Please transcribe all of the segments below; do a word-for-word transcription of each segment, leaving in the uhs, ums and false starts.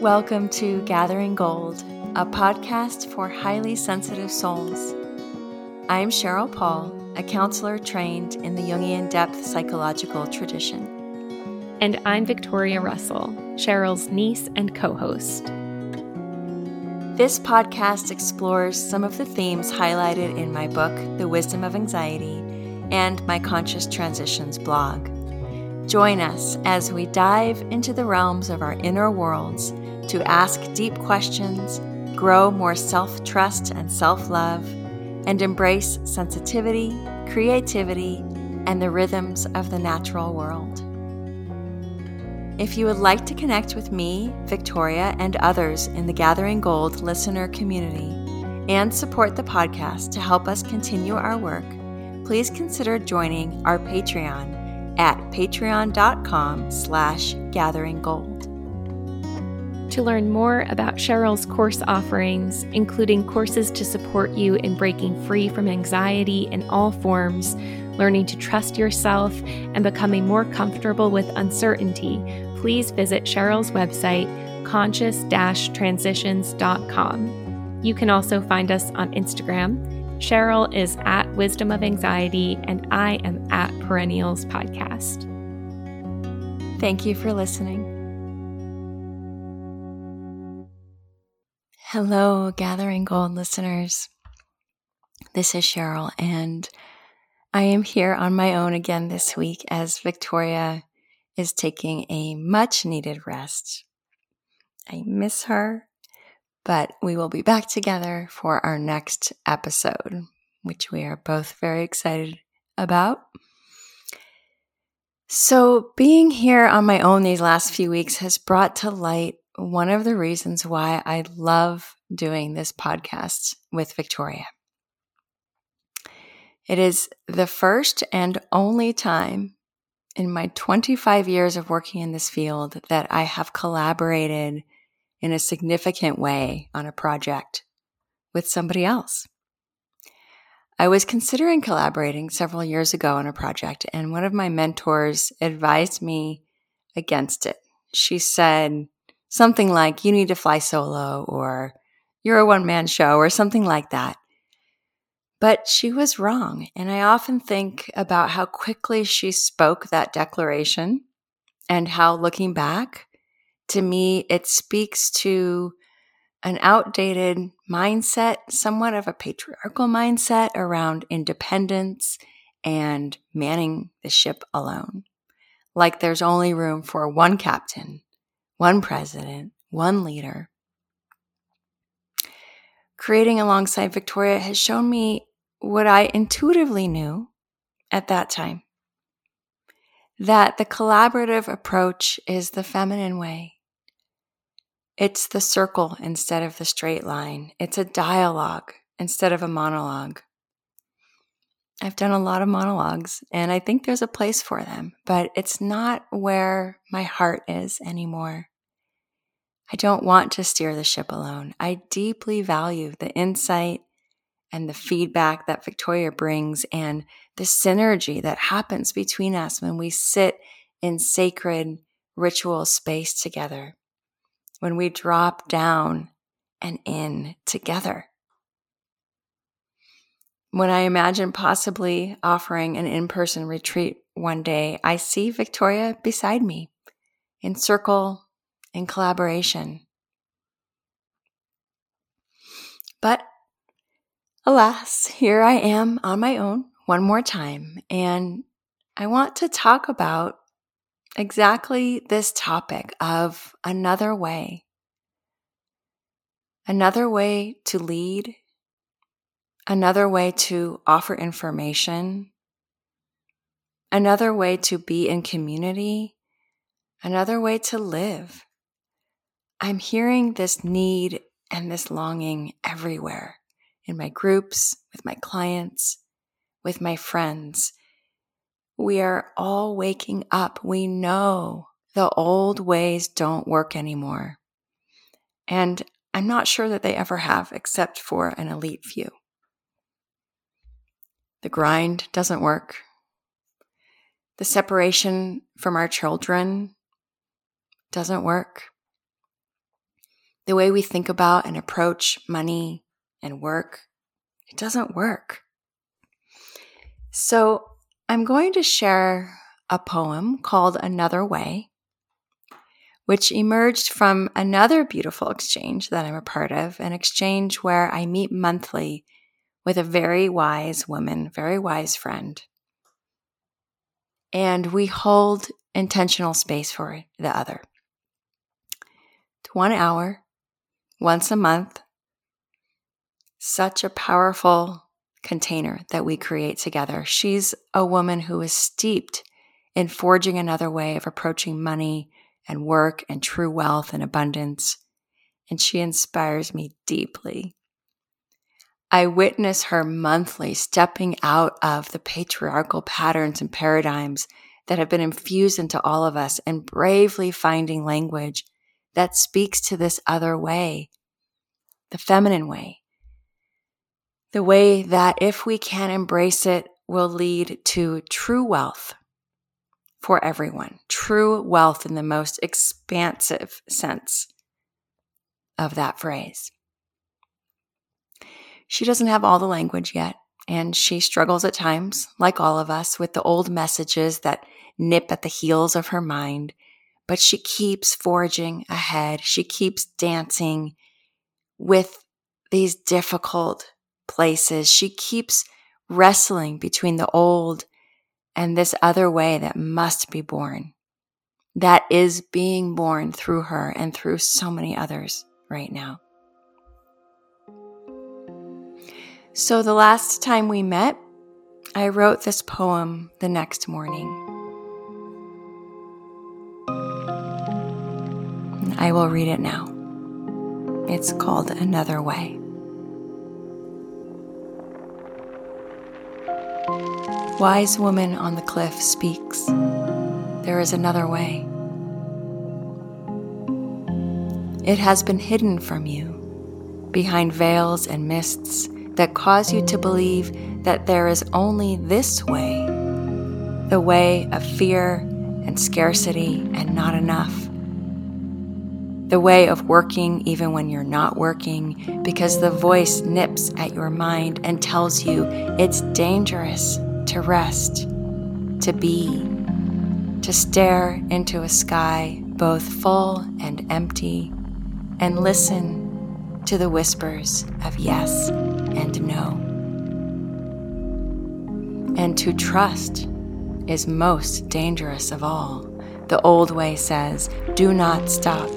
Welcome to Gathering Gold, a podcast for highly sensitive souls. I'm Cheryl Paul, a counselor trained in the Jungian depth psychological tradition. And I'm Victoria Russell, Cheryl's niece and co-host. This podcast explores some of the themes highlighted in my book, The Wisdom of Anxiety, and my Conscious Transitions blog. Join us as we dive into the realms of our inner worlds to ask deep questions, grow more self-trust and self-love, and embrace sensitivity, creativity, and the rhythms of the natural world. If you would like to connect with me, Victoria, and others in the Gathering Gold listener community and support the podcast to help us continue our work, please consider joining our Patreon at patreon.com slash gatheringgold. To learn more about Cheryl's course offerings, including courses to support you in breaking free from anxiety in all forms, learning to trust yourself, and becoming more comfortable with uncertainty, please visit Cheryl's website, conscious dash transitions dot com. You can also find us on Instagram. Cheryl is at Wisdom of Anxiety, and I am at Perennials Podcast. Thank you for listening. Hello, Gathering Gold listeners. This is Cheryl, and I am here on my own again this week as Victoria is taking a much-needed rest. I miss her, but we will be back together for our next episode, which we are both very excited about. So being here on my own these last few weeks has brought to light one of the reasons why I love doing this podcast with Victoria. It is the first and only time in my twenty-five years of working in this field that I have collaborated in a significant way on a project with somebody else. I was considering collaborating several years ago on a project, and one of my mentors advised me against it. She said something like, you need to fly solo, or you're a one-man show, or something like that. But she was wrong, and I often think about how quickly she spoke that declaration and how, looking back, to me, it speaks to an outdated mindset, somewhat of a patriarchal mindset around independence and manning the ship alone. Like there's only room for one captain, one president, one leader. Creating alongside Victoria has shown me what I intuitively knew at that time, that the collaborative approach is the feminine way. It's the circle instead of the straight line. It's a dialogue instead of a monologue. I've done a lot of monologues, and I think there's a place for them, but it's not where my heart is anymore. I don't want to steer the ship alone. I deeply value the insight and the feedback that Victoria brings and the synergy that happens between us when we sit in sacred ritual space together, when we drop down and in together. When I imagine possibly offering an in-person retreat one day, I see Victoria beside me, in circle, in collaboration. But alas, here I am on my own one more time, and I want to talk about exactly this topic of another way. Another way to lead, another way to offer information, another way to be in community, another way to live. I'm hearing this need and this longing everywhere, in my groups, with my clients, with my friends. We are all waking up. We know the old ways don't work anymore. And I'm not sure that they ever have, except for an elite few. The grind doesn't work. The separation from our children doesn't work. the way we think about and approach money and work, it doesn't work. So I'm going to share a poem called Another Way, which emerged from another beautiful exchange that I'm a part of, an exchange where I meet monthly with a very wise woman, very wise friend. And we hold intentional space for the other. It's one hour, once a month, such a powerful container that we create together. She's a woman who is steeped in forging another way of approaching money and work and true wealth and abundance. And she inspires me deeply. I witness her monthly stepping out of the patriarchal patterns and paradigms that have been infused into all of us and bravely finding language that speaks to this other way, the feminine way, the way that if we can embrace it will lead to true wealth for everyone, true wealth in the most expansive sense of that phrase. She doesn't have all the language yet, and she struggles at times, like all of us, with the old messages that nip at the heels of her mind. But she keeps forging ahead. She keeps dancing with these difficult places. She keeps wrestling between the old and this other way that must be born, that is being born through her and through so many others right now. So the last time we met, I wrote this poem the next morning. I will read it now. It's called Another Way. Wise woman on the cliff speaks. There is another way. It has been hidden from you, behind veils and mists that cause you to believe that there is only this way, the way of fear and scarcity and not enough, the way of working even when you're not working because the voice nips at your mind and tells you it's dangerous to rest, to be, to stare into a sky both full and empty and listen to the whispers of yes and no. And to trust is most dangerous of all. The old way says, do not stop.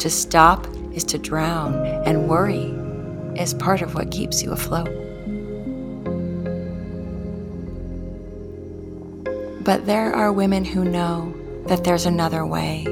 To stop is to drown, and worry is part of what keeps you afloat. But there are women who know that there's another way.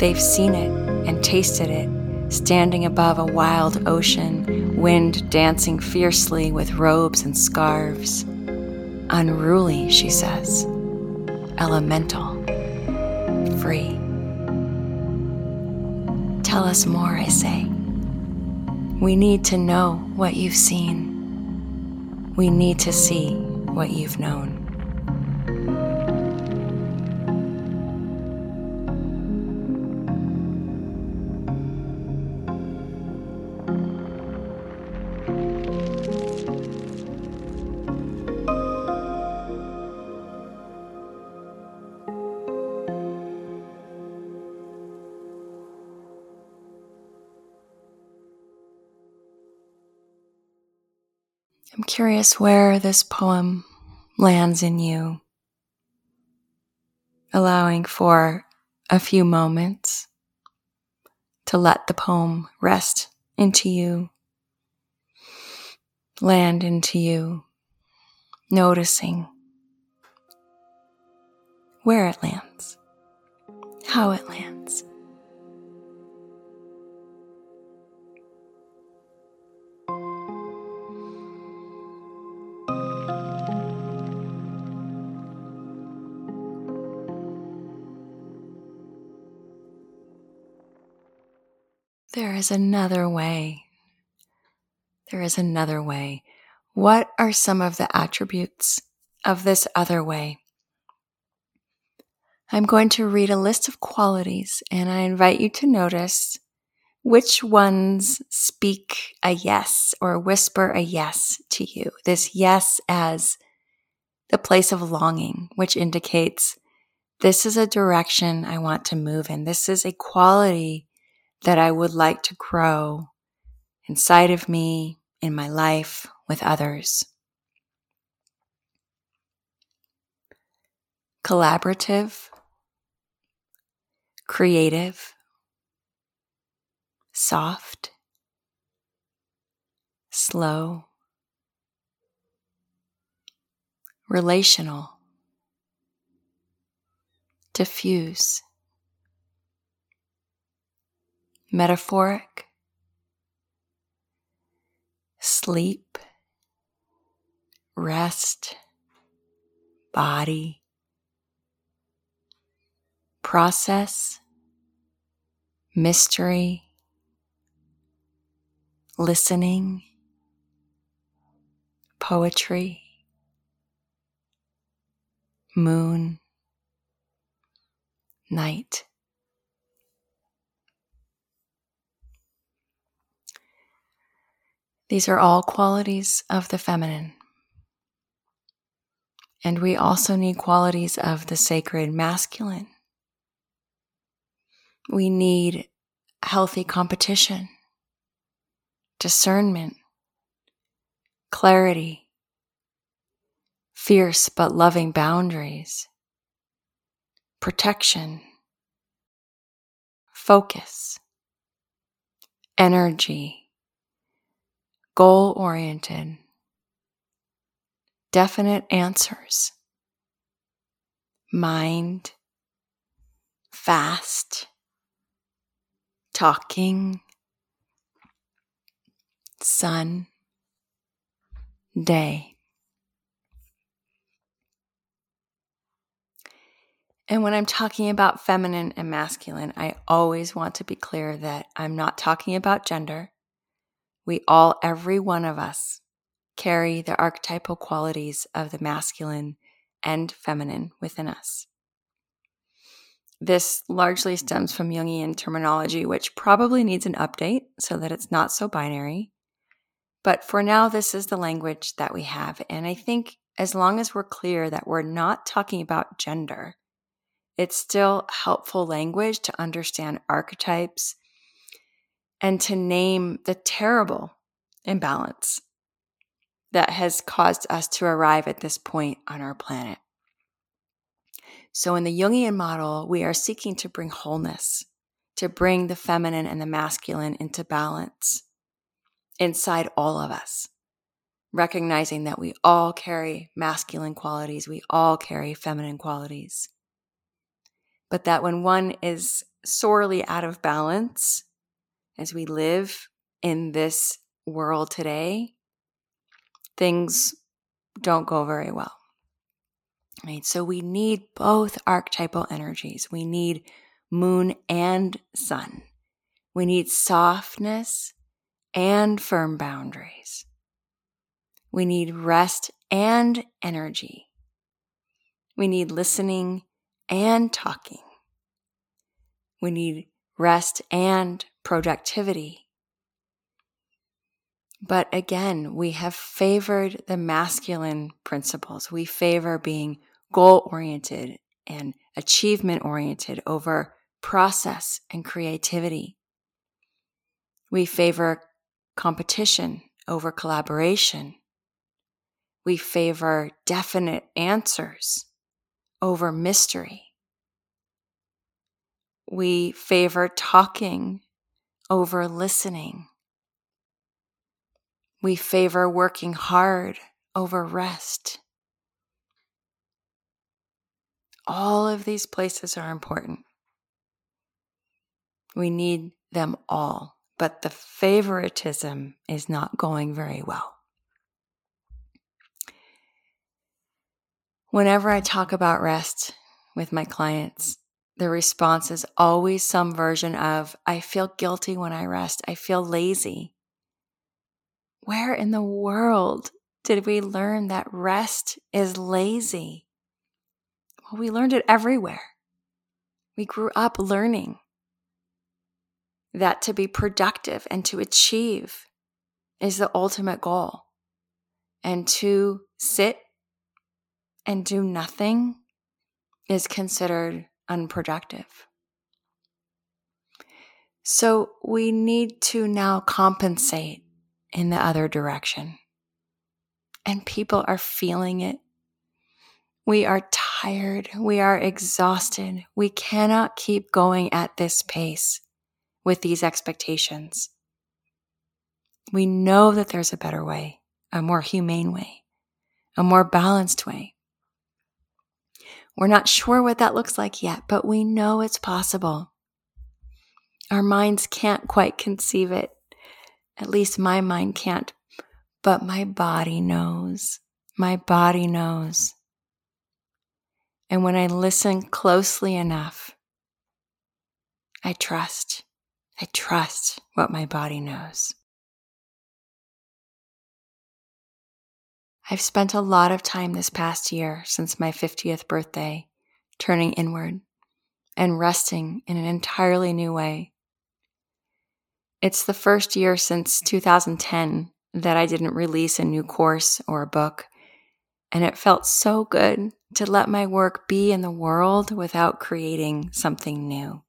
They've seen it and tasted it, standing above a wild ocean, wind dancing fiercely with robes and scarves. Unruly, she says, elemental, free. Tell us more, I say. We need to know what you've seen. We need to see what you've known. I'm curious where this poem lands in you, allowing for a few moments to let the poem rest into you, land into you, noticing where it lands, how it lands. There is another way. There is another way. What are some of the attributes of this other way? I'm going to read a list of qualities, and I invite you to notice Which ones speak a yes or whisper a yes to you? This yes as the place of longing, which indicates this is a direction I want to move in. This is a quality that I would like to grow inside of me, in my life, with others. Collaborative, creative, soft, slow, relational, diffuse, metaphoric, sleep, rest, body, process, mystery, listening, poetry, moon, night. These are all qualities of the feminine. And we also need qualities of the sacred masculine. We need healthy competition, discernment, clarity, fierce but loving boundaries, protection, focus, energy, goal-oriented, definite answers, mind, fast, talking, sun, day. And when I'm talking about feminine and masculine, I always want to be clear that I'm not talking about gender. We all, every one of us, carry the archetypal qualities of the masculine and feminine within us. This largely stems from Jungian terminology, which probably needs an update so that it's not so binary. But for now, this is the language that we have. And I think as long as we're clear that we're not talking about gender, it's still helpful language to understand archetypes and to name the terrible imbalance that has caused us to arrive at this point on our planet. So in the Jungian model, we are seeking to bring wholeness, to bring the feminine and the masculine into balance inside all of us, recognizing that we all carry masculine qualities, we all carry feminine qualities, but that when one is sorely out of balance, as we live in this world today, things don't go very well. Right? So we need both archetypal energies. We need moon and sun. We need softness and firm boundaries. We need rest and energy. We need listening and talking. We need rest and productivity. But again, we have favored the masculine principles. We favor being goal-oriented and achievement-oriented over process and creativity. We favor competition over collaboration. We favor definite answers over mystery. We favor talking over listening. We favor working hard over rest. All of these places are important. We need them all, but the favoritism is not going very well. Whenever I talk about rest with my clients, the response is always some version of, I feel guilty when I rest. I feel lazy. Where in the world did we learn that rest is lazy? Well, we learned it everywhere. We grew up learning. that to be productive and to achieve is the ultimate goal. And to sit and do nothing is considered unproductive. So we need to now compensate in the other direction. And people are feeling it. We are tired. We are exhausted. We cannot keep going at this pace with these expectations. We know that there's a better way, a more humane way, a more balanced way. We're not sure what that looks like yet, but we know it's possible. Our minds can't quite conceive it. At least my mind can't, but my body knows. My body knows. And when I listen closely enough, I trust. I trust what my body knows. I've spent a lot of time this past year since my fiftieth birthday turning inward and resting in an entirely new way. It's the first year since two thousand ten that I didn't release a new course or a book, and it felt so good to let my work be in the world without creating something new.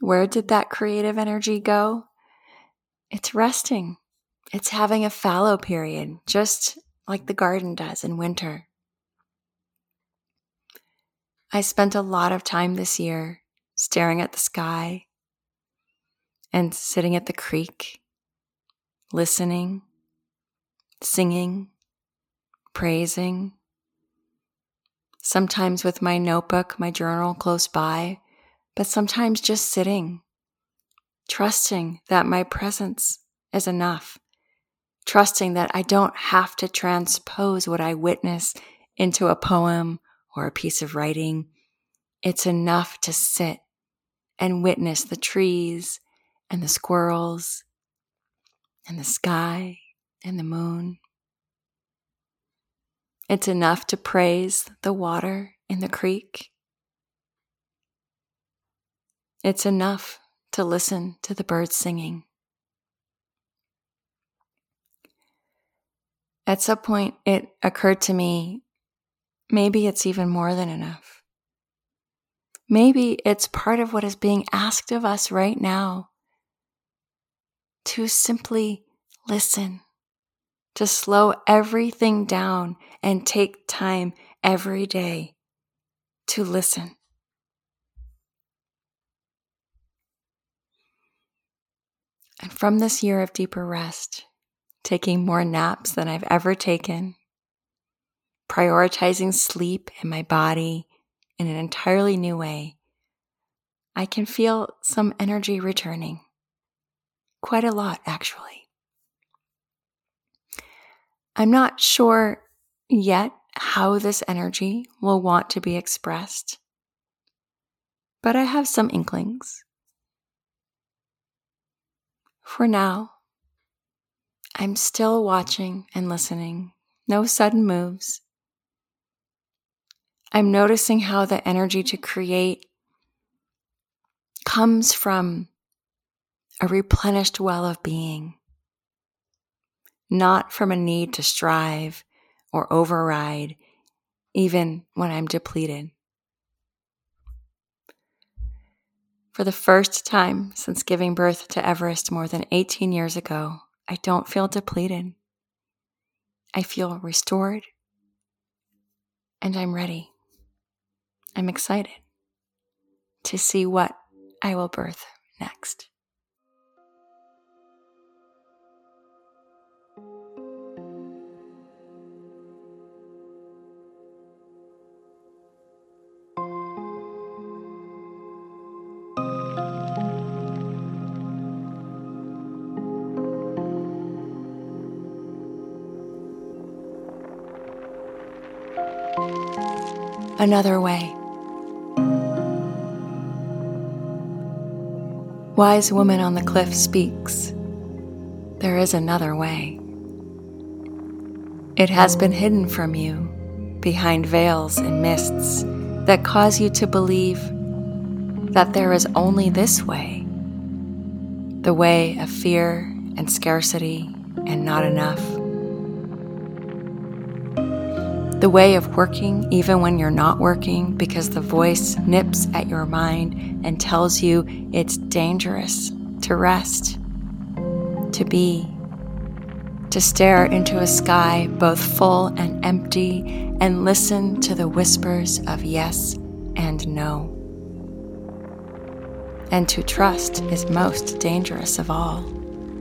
Where did that creative energy go? It's resting. It's having a fallow period, just like the garden does in winter. I spent a lot of time this year staring at the sky and sitting at the creek, listening, singing, praising, sometimes with my notebook, my journal close by, but sometimes just sitting, trusting that my presence is enough. Trusting that I don't have to transpose what I witness into a poem or a piece of writing. It's enough to sit and witness the trees and the squirrels and the sky and the moon. It's enough to praise the water in the creek. It's enough to listen to the birds singing. At some point, it occurred to me, maybe it's even more than enough. Maybe it's part of what is being asked of us right now, to simply listen, to slow everything down and take time every day to listen. And from this year of deeper rest, taking more naps than I've ever taken, prioritizing sleep and my body in an entirely new way, I can feel some energy returning. Quite a lot, actually. I'm not sure yet how this energy will want to be expressed, but I have some inklings. For now, I'm still watching and listening. No sudden moves. I'm noticing how the energy to create comes from a replenished well of being, not from a need to strive or override, even when I'm depleted. For the first time since giving birth to Everest more than eighteen years ago, I don't feel depleted. I feel restored, and I'm ready. I'm excited to see what I will birth next. Another way. Wise woman on the cliff speaks. There is another way. It has been hidden from you behind veils and mists that cause you to believe that there is only this way, the way of fear and scarcity and not enough, the way of working even when you're not working because the voice nips at your mind and tells you it's dangerous to rest, to be, to stare into a sky both full and empty and listen to the whispers of yes and no. And to trust is most dangerous of all.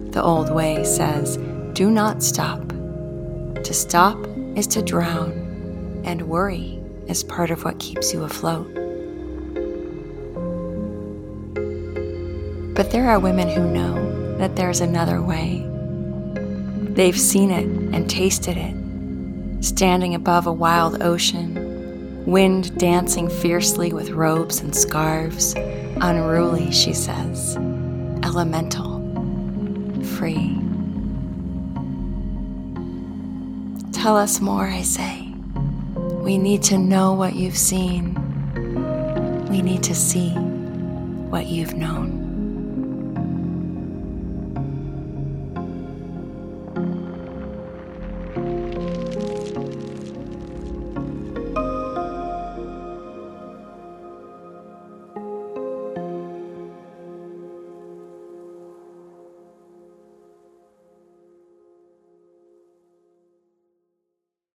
The old way says, do not stop. To stop is to drown, and worry is part of what keeps you afloat. But there are women who know that there's another way. They've seen it and tasted it, standing above a wild ocean, wind dancing fiercely with robes and scarves, unruly, she says, elemental, free. Tell us more, I say. We need to know what you've seen. We need to see what you've known.